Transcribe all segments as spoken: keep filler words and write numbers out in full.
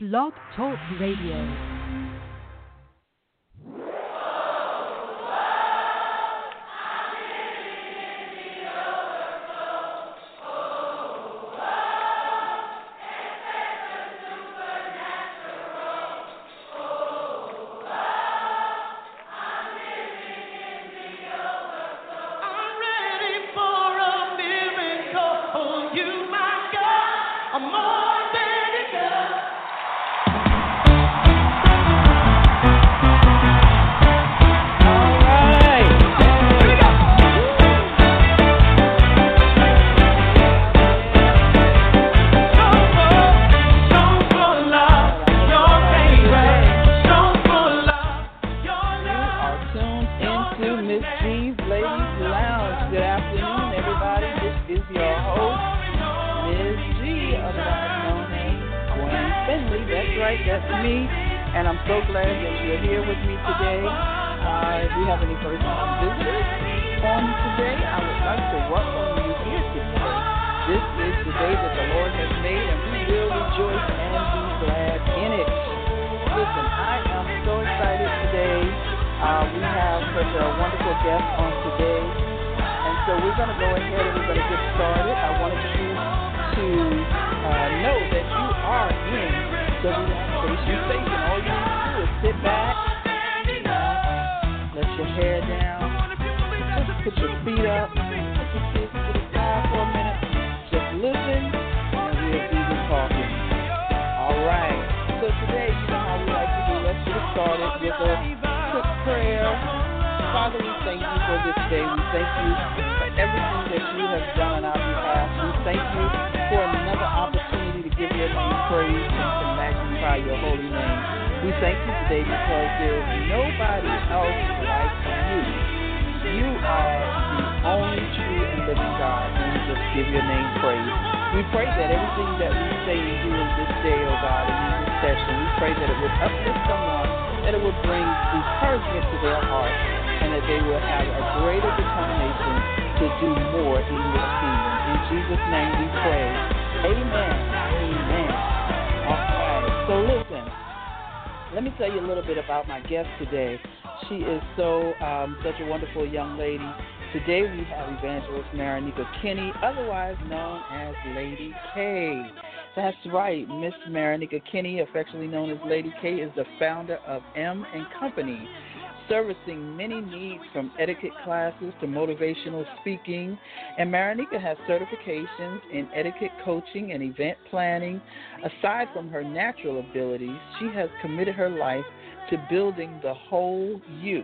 Blog Talk Radio. Today. She is so, um, such a wonderful young lady. Today we have Evangelist Marineka Kenney, otherwise known as Lady K. That's right, Miss Marineka Kenney, affectionately known as Lady K, is the founder of M and Company, servicing many needs from etiquette classes to motivational speaking. And Marineka has certifications in etiquette coaching and event planning. Aside from her natural abilities, she has committed her life to building the whole you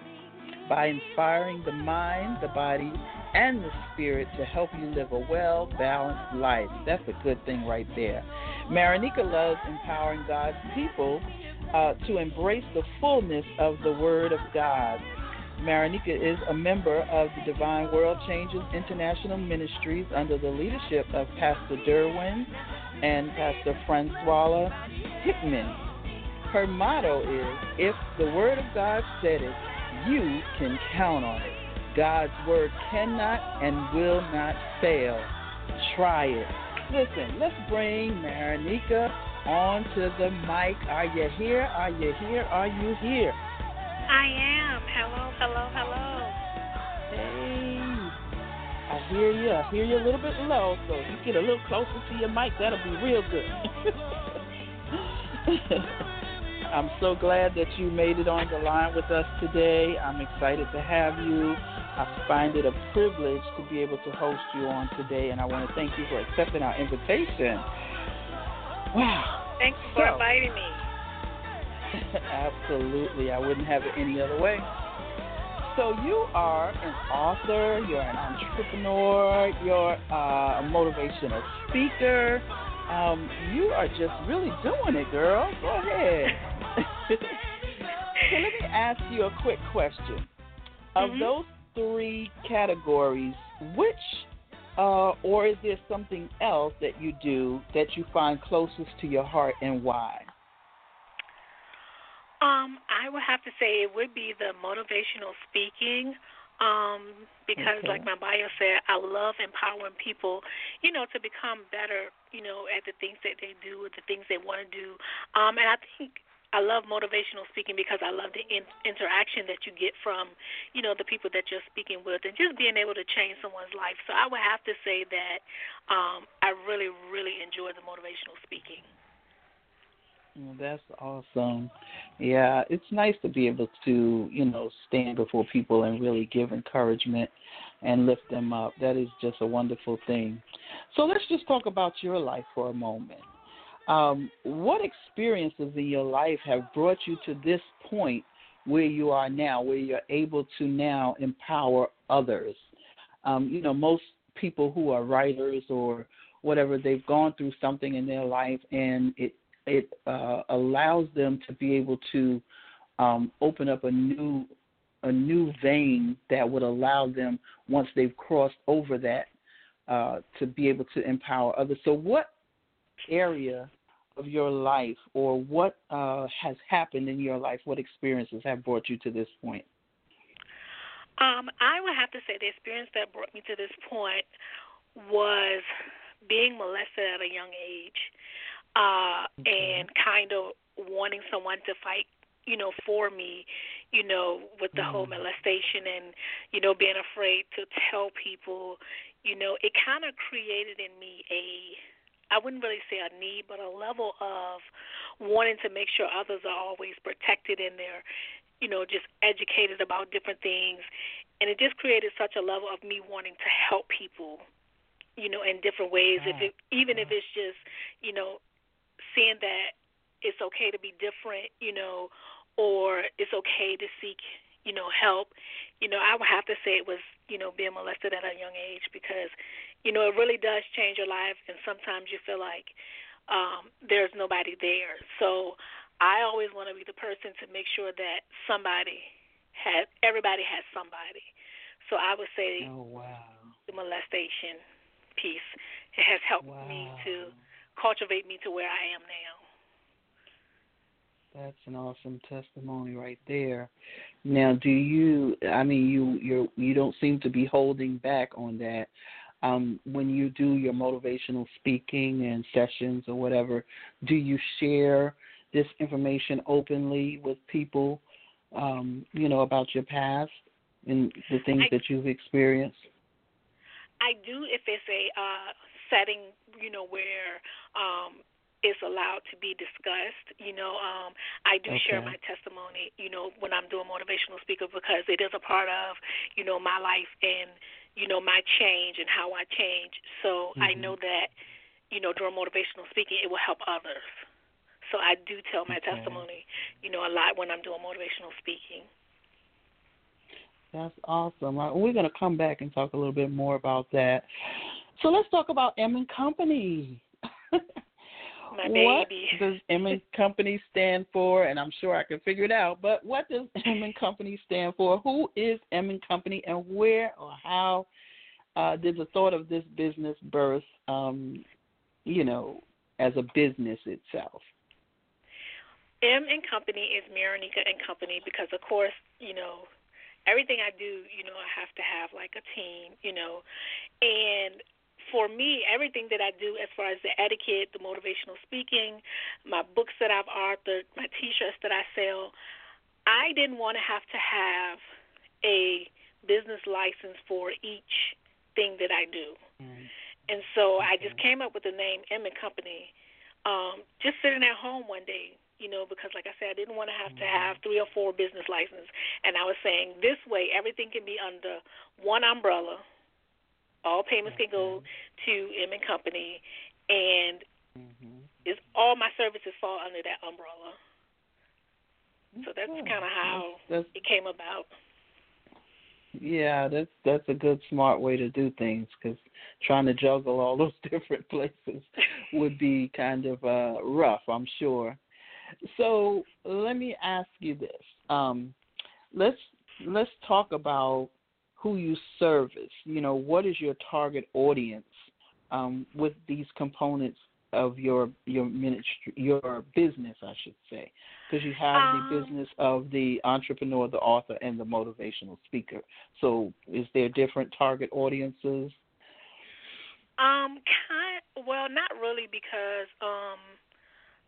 by inspiring the mind, the body, and the spirit to help you live a well-balanced life. That's a good thing right there. Marineka loves empowering God's people uh, to embrace the fullness of the Word of God. Marineka is a member of the Divine World Changers International Ministries under the leadership of Pastor Derwin and Pastor Franswalla Hickman. Her motto is, if the Word of God said it, you can count on it. God's Word cannot and will not fail. Try it. Listen, let's bring Marineka onto the mic. Are you here? Are you here? Are you here? I am. Hello, hello, hello. Hey. I hear you. I hear you a little bit low, so you get a little closer to your mic. That'll be real good. I'm so glad that you made it on the line with us today. I'm excited to have you. I find it a privilege to be able to host you on today, and I want to thank you for accepting our invitation. Wow. Thanks so, for inviting me. Absolutely. I wouldn't have it any other way. So you are an author, you're an entrepreneur, you're uh, a motivational speaker. Um, you are just really doing it, girl. Go ahead. So let me ask you a quick question. Of mm-hmm. those three categories, which, uh, or is there something else that you do that you find closest to your heart and why? Um, I would have to say it would be the motivational speaking. um, because okay. like my bio said, I love empowering people, you know, to become better, you know, at the things that they do, at the things they want to do. Um, and I think I love motivational speaking because I love the in- interaction that you get from, you know, the people that you're speaking with and just being able to change someone's life. So I would have to say that um, I really, really enjoy the motivational speaking. Well, that's awesome. Yeah, it's nice to be able to, you know, stand before people and really give encouragement and lift them up. That is just a wonderful thing. So let's just talk about your life for a moment. Um, what experiences in your life have brought you to this point where you are now, where you're able to now empower others? Um, you know, most people who are writers or whatever, they've gone through something in their life and it it uh, allows them to be able to um, open up a new a new vein that would allow them, once they've crossed over that, uh, to be able to empower others. So what area of your life or what uh, has happened in your life, what experiences have brought you to this point? Um, I would have to say the experience that brought me to this point was being molested at a young age uh, okay. and kind of wanting someone to fight, you know, for me, you know, with the mm-hmm. whole molestation and, you know, being afraid to tell people, you know, it kind of created in me a I wouldn't really say a need, but a level of wanting to make sure others are always protected and they're, you know, just educated about different things. And it just created such a level of me wanting to help people, you know, in different ways. Yeah. If it, even yeah. if it's just, you know, seeing that it's okay to be different, you know, or it's okay to seek, you know, help. You know, I would have to say it was, you know, being molested at a young age because, you know, it really does change your life, and sometimes you feel like um, there's nobody there. So I always want to be the person to make sure that somebody has, everybody has somebody. So I would say oh, wow. the molestation piece, it has helped wow. me to cultivate me to where I am now. That's an awesome testimony right there. Now, do you, I mean, you you're, you don't seem to be holding back on that. Um, when you do your motivational speaking and sessions or whatever, do you share this information openly with people, um, you know, about your past and the things I, that you've experienced? I do if it's a uh, setting, you know, where um, it's allowed to be discussed. You know, um, I do okay. share my testimony, you know, when I'm doing motivational speaker because it is a part of, you know, my life and, you know, my change and how I change. So mm-hmm. I know that, you know, during motivational speaking, it will help others. So I do tell my okay. testimony, you know, a lot when I'm doing motivational speaking. That's awesome. We're going to come back and talk a little bit more about that. So let's talk about M and Company. My baby. What does M and Company stand for? And I'm sure I can figure it out, but what does M and Company stand for? Who is M and Company, and where or how uh, did the thought of this business birth, um, you know, as a business itself? M and Company is Marineka and Company because, of course, you know, everything I do, you know, I have to have like a team, you know, and for me, everything that I do as far as the etiquette, the motivational speaking, my books that I've authored, my T-shirts that I sell, I didn't want to have to have a business license for each thing that I do. Mm-hmm. And so okay. I just came up with the name M and Company, um, just sitting at home one day, you know, because like I said, I didn't want to have mm-hmm. to have three or four business licenses. And I was saying this way, everything can be under one umbrella. All payments can go to M and Company, and mm-hmm. it's all my services fall under that umbrella. So that's yeah. kind of how that's, it came about. Yeah, that's that's a good, smart way to do things because trying to juggle all those different places would be kind of uh, rough, I'm sure. So let me ask you this: um, let's let's talk about who you service. You know, what is your target audience um, with these components of your your ministry, your business, I should say, because you have um, the business of the entrepreneur, the author, and the motivational speaker. So, is there different target audiences? Um, kind, well, not really, because um,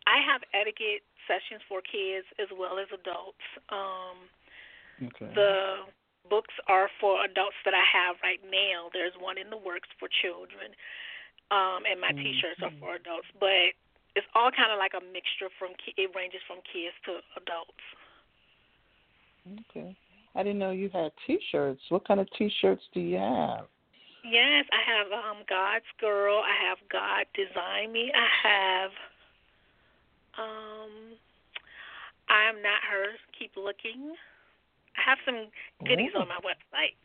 I have etiquette sessions for kids as well as adults. Um, okay. The books are for adults that I have right now. There's one in the works for children, um, and my mm-hmm. T-shirts are for adults. But it's all kind of like a mixture. From it ranges from kids to adults. Okay, I didn't know you had T-shirts. What kind of T-shirts do you have? Yes, I have um, God's Girl. I have God Design Me. I have um, I'm Not Her. Keep Looking. I have some goodies Ooh. On my website.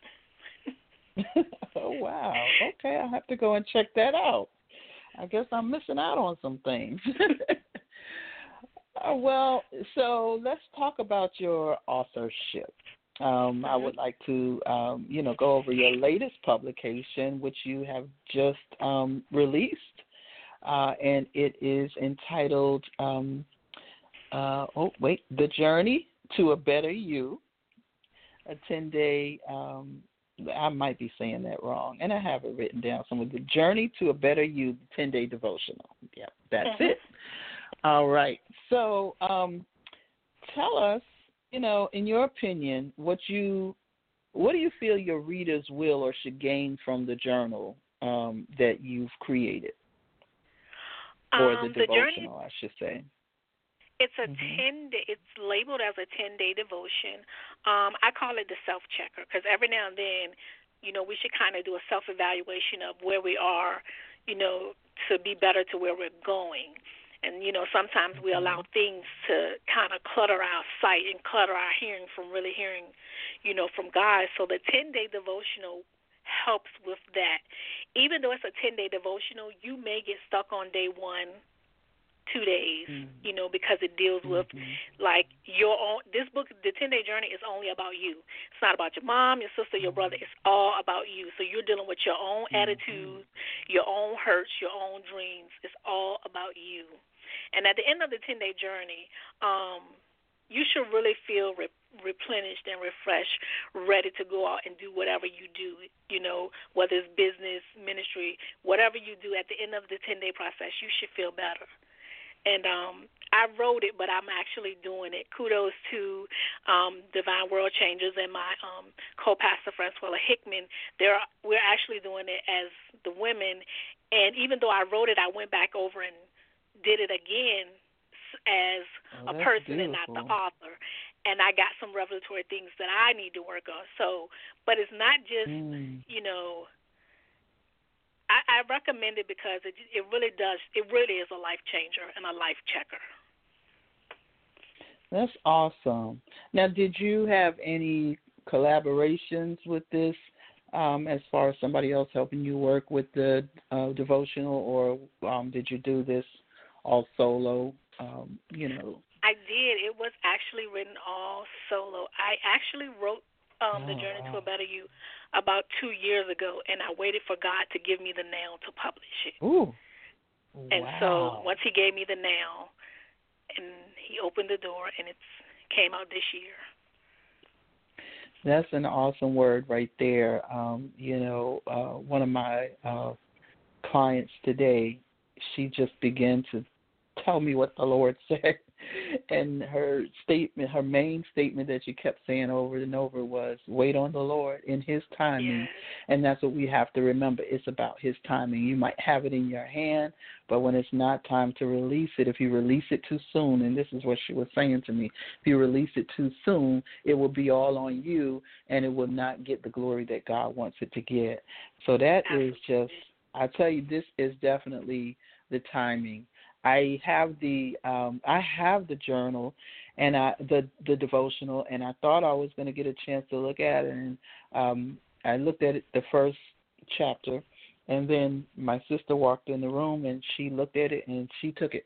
Oh, wow. Okay, I have to go and check that out. I guess I'm missing out on some things. uh, well, so let's talk about your authorship. Um, I would like to, um, you know, go over your latest publication, which you have just um, released, uh, and it is entitled, um, uh, oh, wait, The Journey to a Better You. A ten-day, um, I might be saying that wrong, and I have it written down somewhere. The Journey to a Better You, ten-day devotional. Yeah, that's mm-hmm. it. All right. So um, tell us, you know, in your opinion, what you, what do you feel your readers will or should gain from the journal um, that you've created? Or um, the, the devotional, journey- I should say. It's a mm-hmm. ten day, it's labeled as a ten-day devotion. Um, I call it the self-checker because every now and then, you know, we should kind of do a self-evaluation of where we are, you know, to be better to where we're going. And, you know, sometimes we allow things to kind of clutter our sight and clutter our hearing from really hearing, you know, from God. So the ten-day devotional helps with that. Even though it's a ten-day devotional, you may get stuck on day one, two days, you know, because it deals with mm-hmm. like your own. This book, the ten-day journey, is only about you. It's not about your mom, your sister, your brother. It's all about you. So you're dealing with your own mm-hmm. attitudes, your own hurts, your own dreams. It's all about you. And at the end of the ten-day journey, um, you should really feel re- replenished and refreshed, ready to go out and do whatever you do. You know, whether it's business, ministry, whatever you do, at the end of the ten-day process, you should feel better. And um, I wrote it, but I'm actually doing it. Kudos to um, Divine World Changers and my um, co-pastor, Franswalla Hickman. They're, we're actually doing it as the women. And even though I wrote it, I went back over and did it again as oh, a person beautiful. And not the author. And I got some revelatory things that I need to work on. So, but it's not just, mm. you know, I, I recommend it because it it really does, it really is a life changer and a life checker. That's awesome. Now, did you have any collaborations with this um, as far as somebody else helping you work with the uh, devotional, or um, did you do this all solo, um, you know? I did. It was actually written all solo. I actually wrote Um, the Journey to a Better You about two years ago, and I waited for God to give me the now to publish it. Ooh. And wow. So once he gave me the now, and he opened the door, and it came out this year. That's an awesome word right there. Um, you know, uh, one of my uh, clients today, she just began to tell me what the Lord said. And her statement, her main statement that she kept saying over and over was, wait on the Lord in his timing. Yes. And that's what we have to remember. It's about his timing. You might have it in your hand, but when it's not time to release it, if you release it too soon, and this is what she was saying to me, if you release it too soon, it will be all on you and it will not get the glory that God wants it to get. So that Absolutely. Is just, I tell you, this is definitely the timing. I have the um, I have the journal and I, the the devotional, and I thought I was going to get a chance to look at it. And um, I looked at it, the first chapter, and then my sister walked in the room and she looked at it and she took it.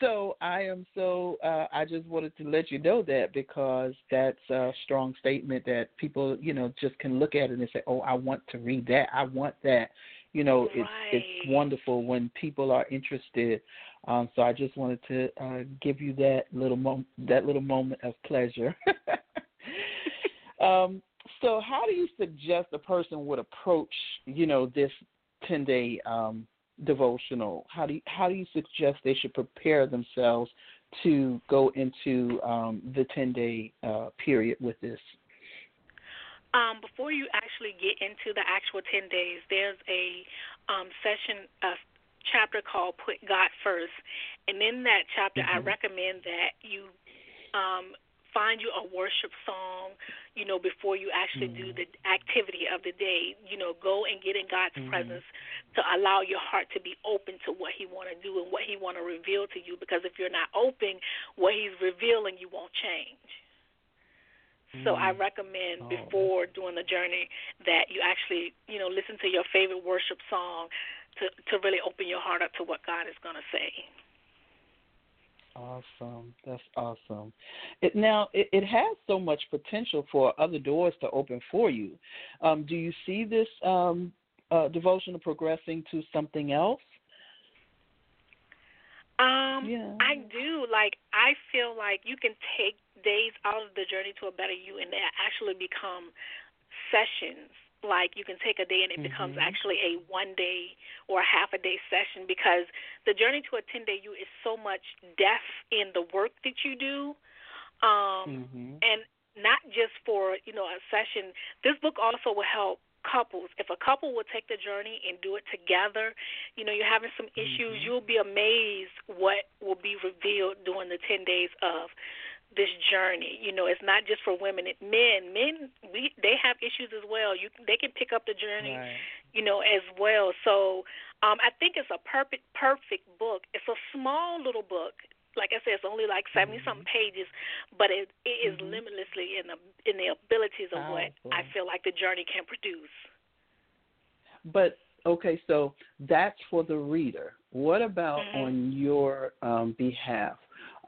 So I am so uh, I just wanted to let you know that, because that's a strong statement that people, you know, just can look at it and say, oh, I want to read that. I want that. you know, right. it's, it's wonderful when people are interested. Um, so I just wanted to uh, give you that little mom- that little moment of pleasure. um, so how do you suggest a person would approach, you know, this ten-day um, devotional? How do you, how do you suggest they should prepare themselves to go into um, the ten-day uh, period with this? Um, before you actually get into the actual ten days, there's a um, session, a chapter called Put God First. And in that chapter, mm-hmm. I recommend that you um, find you a worship song, you know, before you actually mm-hmm. do the activity of the day. You know, go and get in God's mm-hmm. presence to allow your heart to be open to what he want to do and what he want to reveal to you. Because if you're not open, what he's revealing, you won't change. So I recommend oh. before doing the journey that you actually, you know, listen to your favorite worship song to, to really open your heart up to what God is going to say. Awesome. That's awesome. It, now, it, it has so much potential for other doors to open for you. Um, do you see this um, uh, devotional progressing to something else? Um, yeah. I do. Like, I feel like you can take days out of the journey to a better you, and they actually become sessions. Like, you can take a day and it mm-hmm. becomes actually a one day or a half a day session, because the journey to a ten-day you is so much depth in the work that you do, um, mm-hmm. and not just for, you know, a session. This book also will help couples. If a couple will take the journey and do it together, you know, you're having some issues, mm-hmm. you'll be amazed what will be revealed during the ten days of this journey. You know, it's not just for women. It, men, men, we they have issues as well. You, they can pick up the journey, right. you know, as well. So um, I think it's a perfect, perfect book. It's a small little book. Like I said, it's only like seventy mm-hmm. something pages, but it, it is mm-hmm. limitlessly in the in the abilities of oh, what cool. I feel like the journey can produce. But okay, so that's for the reader. What about mm-hmm. on your um, behalf?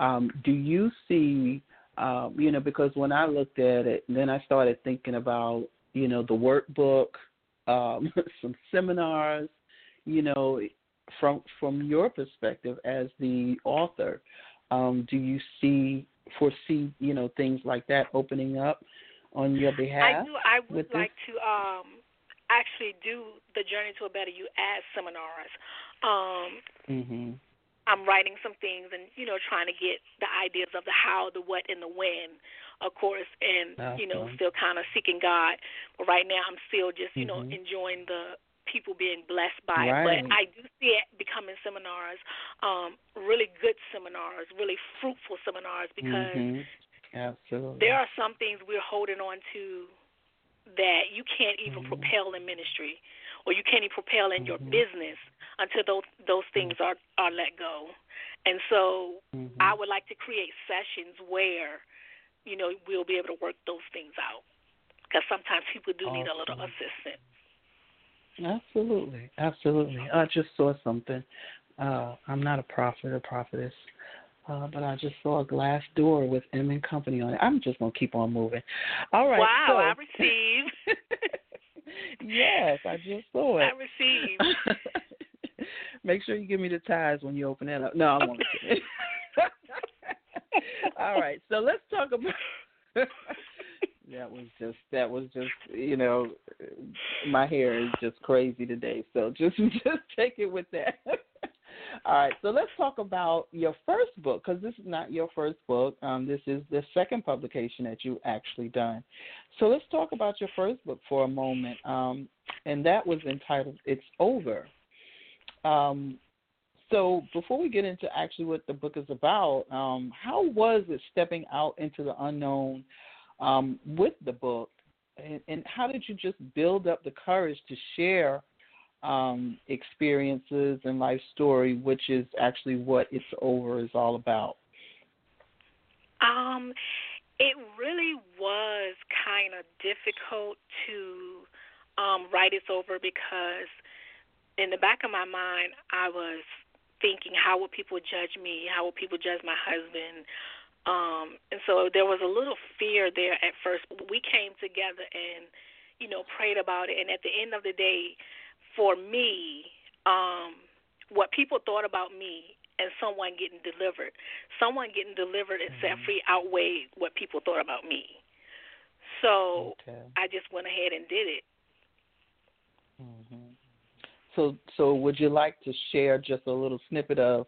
Um, do you see, um, you know, because when I looked at it, then I started thinking about, you know, the workbook, um, some seminars, you know, from from your perspective as the author, um, do you see, foresee, you know, things like that opening up on your behalf? I do. I would like this? to um, actually do the Journey to a Better You as seminars. Um, mm-hmm. I'm writing some things and, you know, trying to get the ideas of the how, the what, and the when, of course, and, awesome. you know, still kind of seeking God. But right now I'm still just, you mm-hmm. know, enjoying the people being blessed by right. it. But I do see it becoming seminars, um, really good seminars, really fruitful seminars, because mm-hmm. Absolutely. there are some things we're holding on to that you can't even mm-hmm. propel in ministry, or you can't even propel in mm-hmm. your business until those those things are, are let go. And so mm-hmm. I would like to create sessions where, you know, we'll be able to work those things out, because sometimes people do awesome. need a little assistance. Absolutely, absolutely. I just saw something. Uh, I'm not a prophet or prophetess, uh, but I just saw a glass door with M and Company on it. I'm just going to keep on moving. All right. Wow, so. I receive. Yes, I just saw it. I receive. Make sure you give me the ties when you open that up. No, I won't. All right, so let's talk about that was just that was just you know my hair is just crazy today. So just just take it with that. All right, so let's talk about your first book, because this is not your first book. Um, this is the second publication that you actually done. So let's talk about your first book for a moment, um, and that was entitled "It's Over." Um, so before we get into actually what the book is about, um, how was it stepping out into the unknown um, with the book, and, and how did you just build up the courage to share um, experiences and life story, which is actually what It's Over is all about? Um, it really was kind of difficult to um, write It's Over, because in the back of my mind, I was thinking, how will people judge me? How will people judge my husband? Um, and so there was a little fear there at first. We came together and, you know, prayed about it. And at the end of the day, for me, um, what people thought about me and someone getting delivered. Someone getting delivered and mm-hmm. set free outweighed what people thought about me. So okay. I just went ahead and did it. Mm-hmm. So, so would you like to share just a little snippet of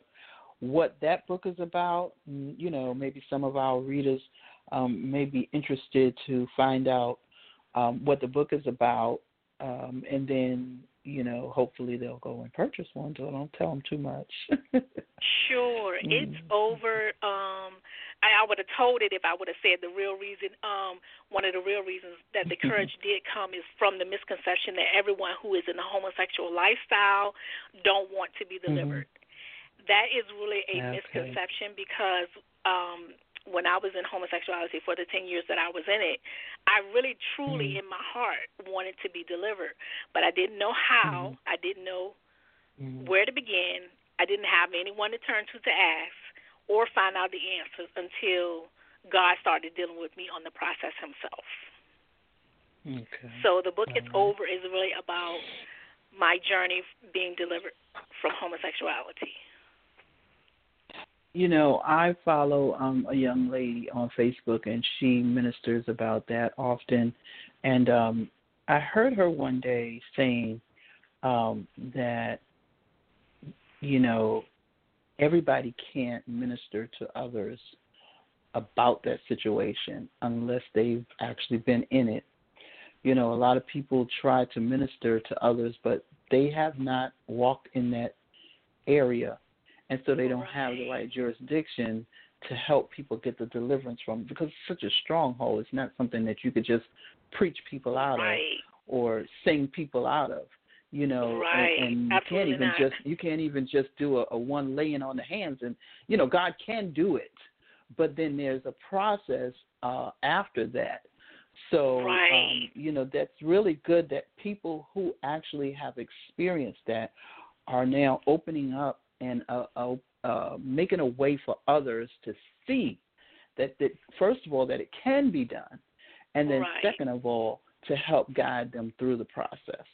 what that book is about? You know, maybe some of our readers um, may be interested to find out um, what the book is about, um, and then, you know, hopefully they'll go and purchase one, so don't tell them too much. Sure. Mm. It's Over. Um, I, I would have told it if I would have said the real reason. Um, one of the real reasons that the courage did come is from the misconception that everyone who is in a homosexual lifestyle don't want to be delivered. Mm-hmm. That is really a okay. misconception because um, when I was in homosexuality for the ten years that I was in it, I really truly mm-hmm. in my heart wanted to be delivered, but I didn't know how. Mm-hmm. I didn't know mm-hmm. where to begin. I didn't have anyone to turn to to ask or find out the answers until God started dealing with me on the process himself. Okay. So the book It's Over is really about my journey being delivered from homosexuality. You know, I follow um, a young lady on Facebook, and she ministers about that often. And um, I heard her one day saying um, that, you know, everybody can't minister to others about that situation unless they've actually been in it. You know, a lot of people try to minister to others, but they have not walked in that area. And so they don't right. have the right jurisdiction to help people get the deliverance from it, because it's such a stronghold. It's not something that you could just preach people out right. of or sing people out of. You know, right. and, and you can't even not. just you can't even just do a, a one laying on the hands, and you know God can do it, but then there's a process uh, after that. So right. um, you know, that's really good that people who actually have experienced that are now opening up and uh, uh, uh, making a way for others to see that, that first of all that it can be done, and then right. second of all to help guide them through the process.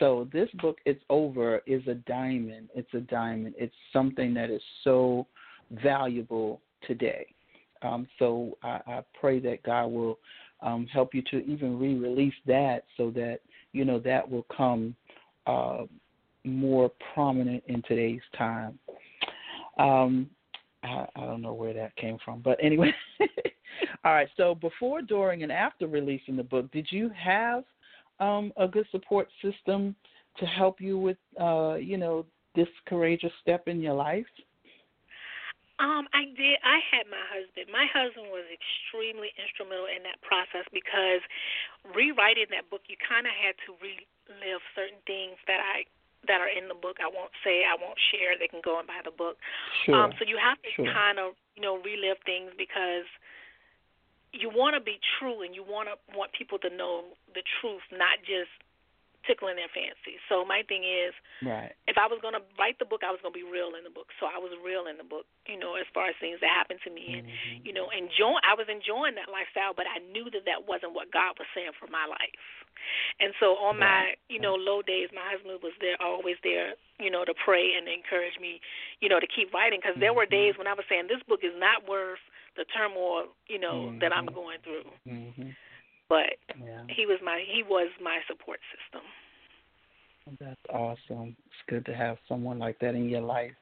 So this book, It's Over, is a diamond. It's a diamond. It's something that is so valuable today. Um, so I, I pray that God will um, help you to even re-release that so that, you know, that will come uh, more prominent in today's time. Um, I, I don't know where that came from, but anyway. All right, so before, during, and after releasing the book, did you have Um, a good support system to help you with, uh, you know, this courageous step in your life? Um, I did. I had my husband. My husband was extremely instrumental in that process, because rewriting that book, you kind of had to relive certain things that I that are in the book. I won't say. I won't share. They can go and buy the book. Sure. Um, so you have to sure. kind of, you know, relive things, because you want to be true, and you want to want people to know the truth, not just tickling their fancy. So my thing is, right. if I was going to write the book, I was going to be real in the book. So I was real in the book, you know, as far as things that happened to me, and mm-hmm. you know, enjoy. I was enjoying that lifestyle, but I knew that that wasn't what God was saying for my life. And so on right. my, you know, low days, my husband was there, always there, you know, to pray and encourage me, you know, to keep writing, because mm-hmm. there were days when I was saying this book is not worth the turmoil, you know, mm-hmm. that I'm going through. Mm-hmm. But yeah. he was my he was my support system. That's awesome. It's good to have someone like that in your life.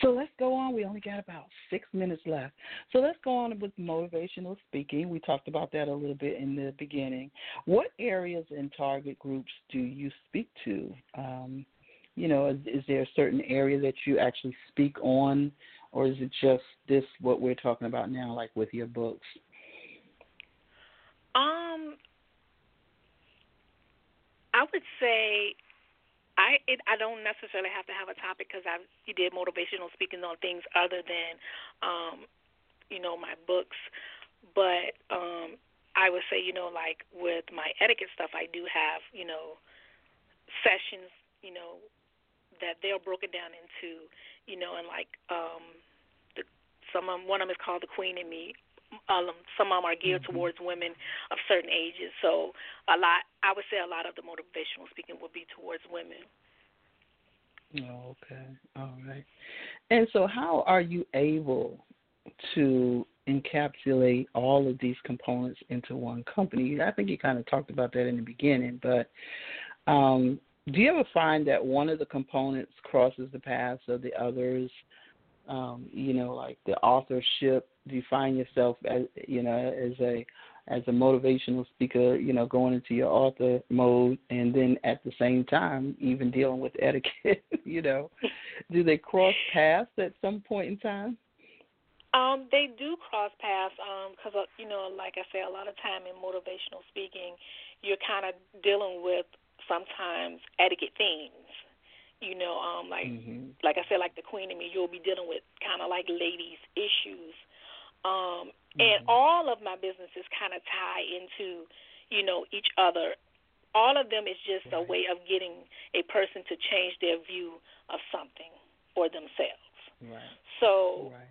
So let's go on. We only got about six minutes left. So let's go on with motivational speaking. We talked about that a little bit in the beginning. What areas and target groups do you speak to? Um, you know, is, is there a certain area that you actually speak on? Or is it just this, what we're talking about now, like with your books? Um, I would say I it, I don't necessarily have to have a topic, because I did motivational speaking on things other than, um, you know, my books. But um, I would say, you know, like with my etiquette stuff, I do have, you know, sessions, you know, that they're broken down into, you know, and like um, the, some of them, one of them is called The Queen in Me. Um, some of them are geared mm-hmm. towards women of certain ages. So a lot I would say a lot of the motivational speaking would be towards women. Okay. All right. And so how are you able to encapsulate all of these components into one company? I think you kind of talked about that in the beginning, but um, do you ever find that one of the components crosses the paths of the others? Um, you know, like the authorship, do you find yourself as, you know, as a as a motivational speaker, you know, going into your author mode, and then at the same time even dealing with etiquette, you know? Do they cross paths at some point in time? Um, they do cross paths because, um, you know, like I say, a lot of time in motivational speaking, you're kind of dealing with sometimes etiquette themes. You know, um, like mm-hmm. like I said, like The Queen in Me, you'll be dealing with kind of like ladies' issues. Um, mm-hmm. And all of my businesses kind of tie into, you know, each other. All of them is just right. a way of getting a person to change their view of something or themselves. Right. So right.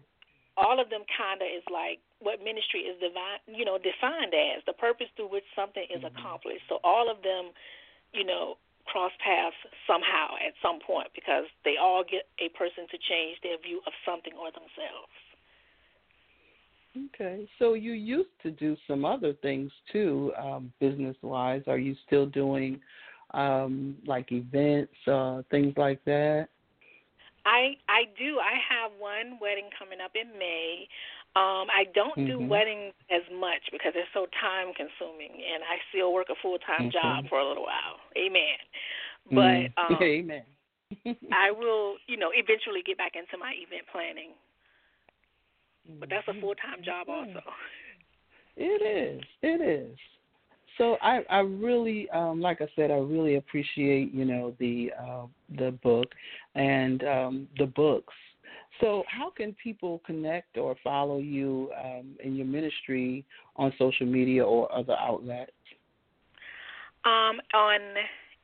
all of them kind of is like what ministry is divine, you know, defined as, the purpose through which something is mm-hmm. accomplished. So all of them, you know, cross paths somehow at some point, because they all get a person to change their view of something or themselves. Okay. So you used to do some other things too, um, business-wise. Are you still doing um, like events, uh, things like that? I I do. I have one wedding coming up in May. Um, I don't mm-hmm. do weddings as much because they're so time-consuming, and I still work a full-time mm-hmm. job for a little while. Amen. But um, Amen. I will, you know, eventually get back into my event planning. But that's a full-time job also. It is. It is. So I, I really, um, like I said, I really appreciate, you know, the uh, the book and um, the books. So how can people connect or follow you um, in your ministry on social media or other outlets? Um, on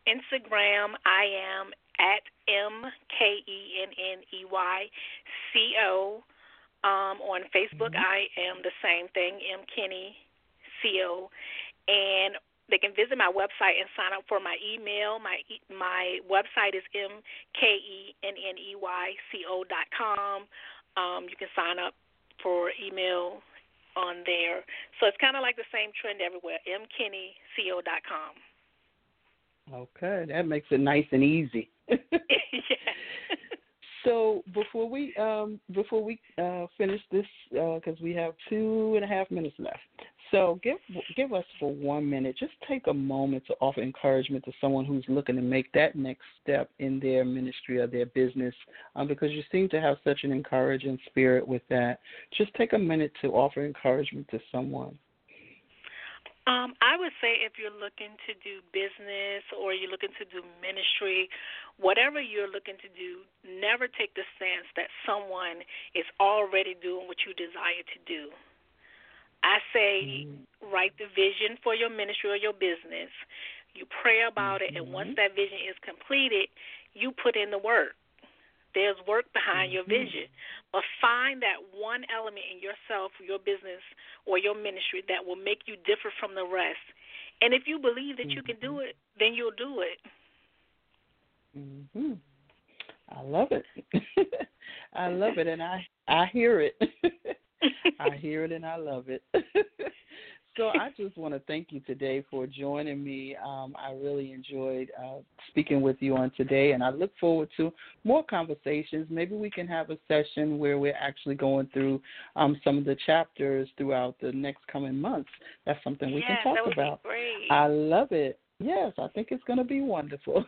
Instagram, I am at M K E N N E Y C O. Um, on Facebook, mm-hmm. I am the same thing, M Kenney C O. And they can visit my website and sign up for my email. My my website is m k e n n e y c o dot com. Um, you can sign up for email on there. So it's kind of like the same trend everywhere, m kenney c o dot com. Okay, that makes it nice and easy. Yeah. So before we um, before we uh, finish this, because uh, we have two and a half minutes left, so give give us for one minute, just take a moment to offer encouragement to someone who's looking to make that next step in their ministry or their business, um, because you seem to have such an encouraging spirit with that. Just take a minute to offer encouragement to someone. Um, I would say if you're looking to do business or you're looking to do ministry, whatever you're looking to do, never take the stance that someone is already doing what you desire to do. I say mm-hmm. write the vision for your ministry or your business. You pray about mm-hmm. it, and once that vision is completed, you put in the work. There's work behind mm-hmm. your vision. But find that one element in yourself, your business, or your ministry that will make you different from the rest. And if you believe that mm-hmm. you can do it, then you'll do it. Mm-hmm. I love it. I love it, and I, I hear it. I hear it, and I love it. So I just want to thank you today for joining me. Um, I really enjoyed uh, speaking with you on today, and I look forward to more conversations. Maybe we can have a session where we're actually going through um, some of the chapters throughout the next coming months. That's something we yes, can talk about. That would be great. I love it. Yes, I think it's going to be wonderful.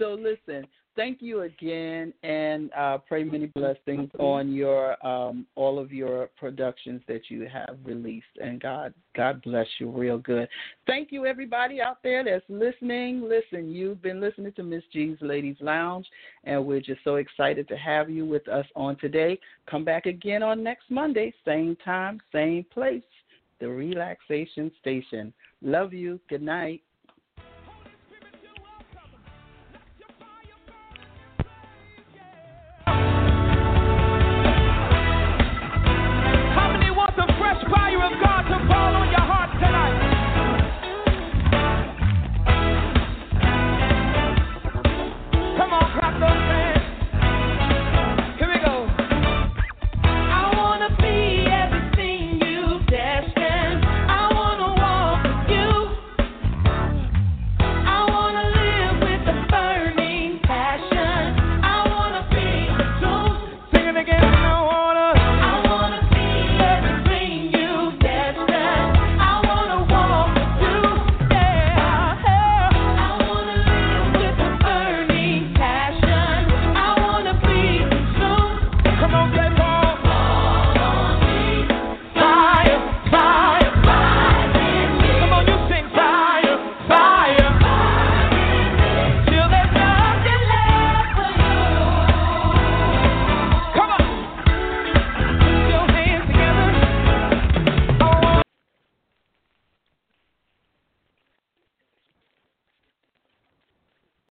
So listen, thank you again, and uh, pray many blessings on your um, all of your productions that you have released. And God, God bless you real good. Thank you, everybody out there that's listening. Listen, you've been listening to Miss G's Ladies Lounge, and we're just so excited to have you with us on today. Come back again on next Monday, same time, same place, the Relaxation Station. Love you. Good night.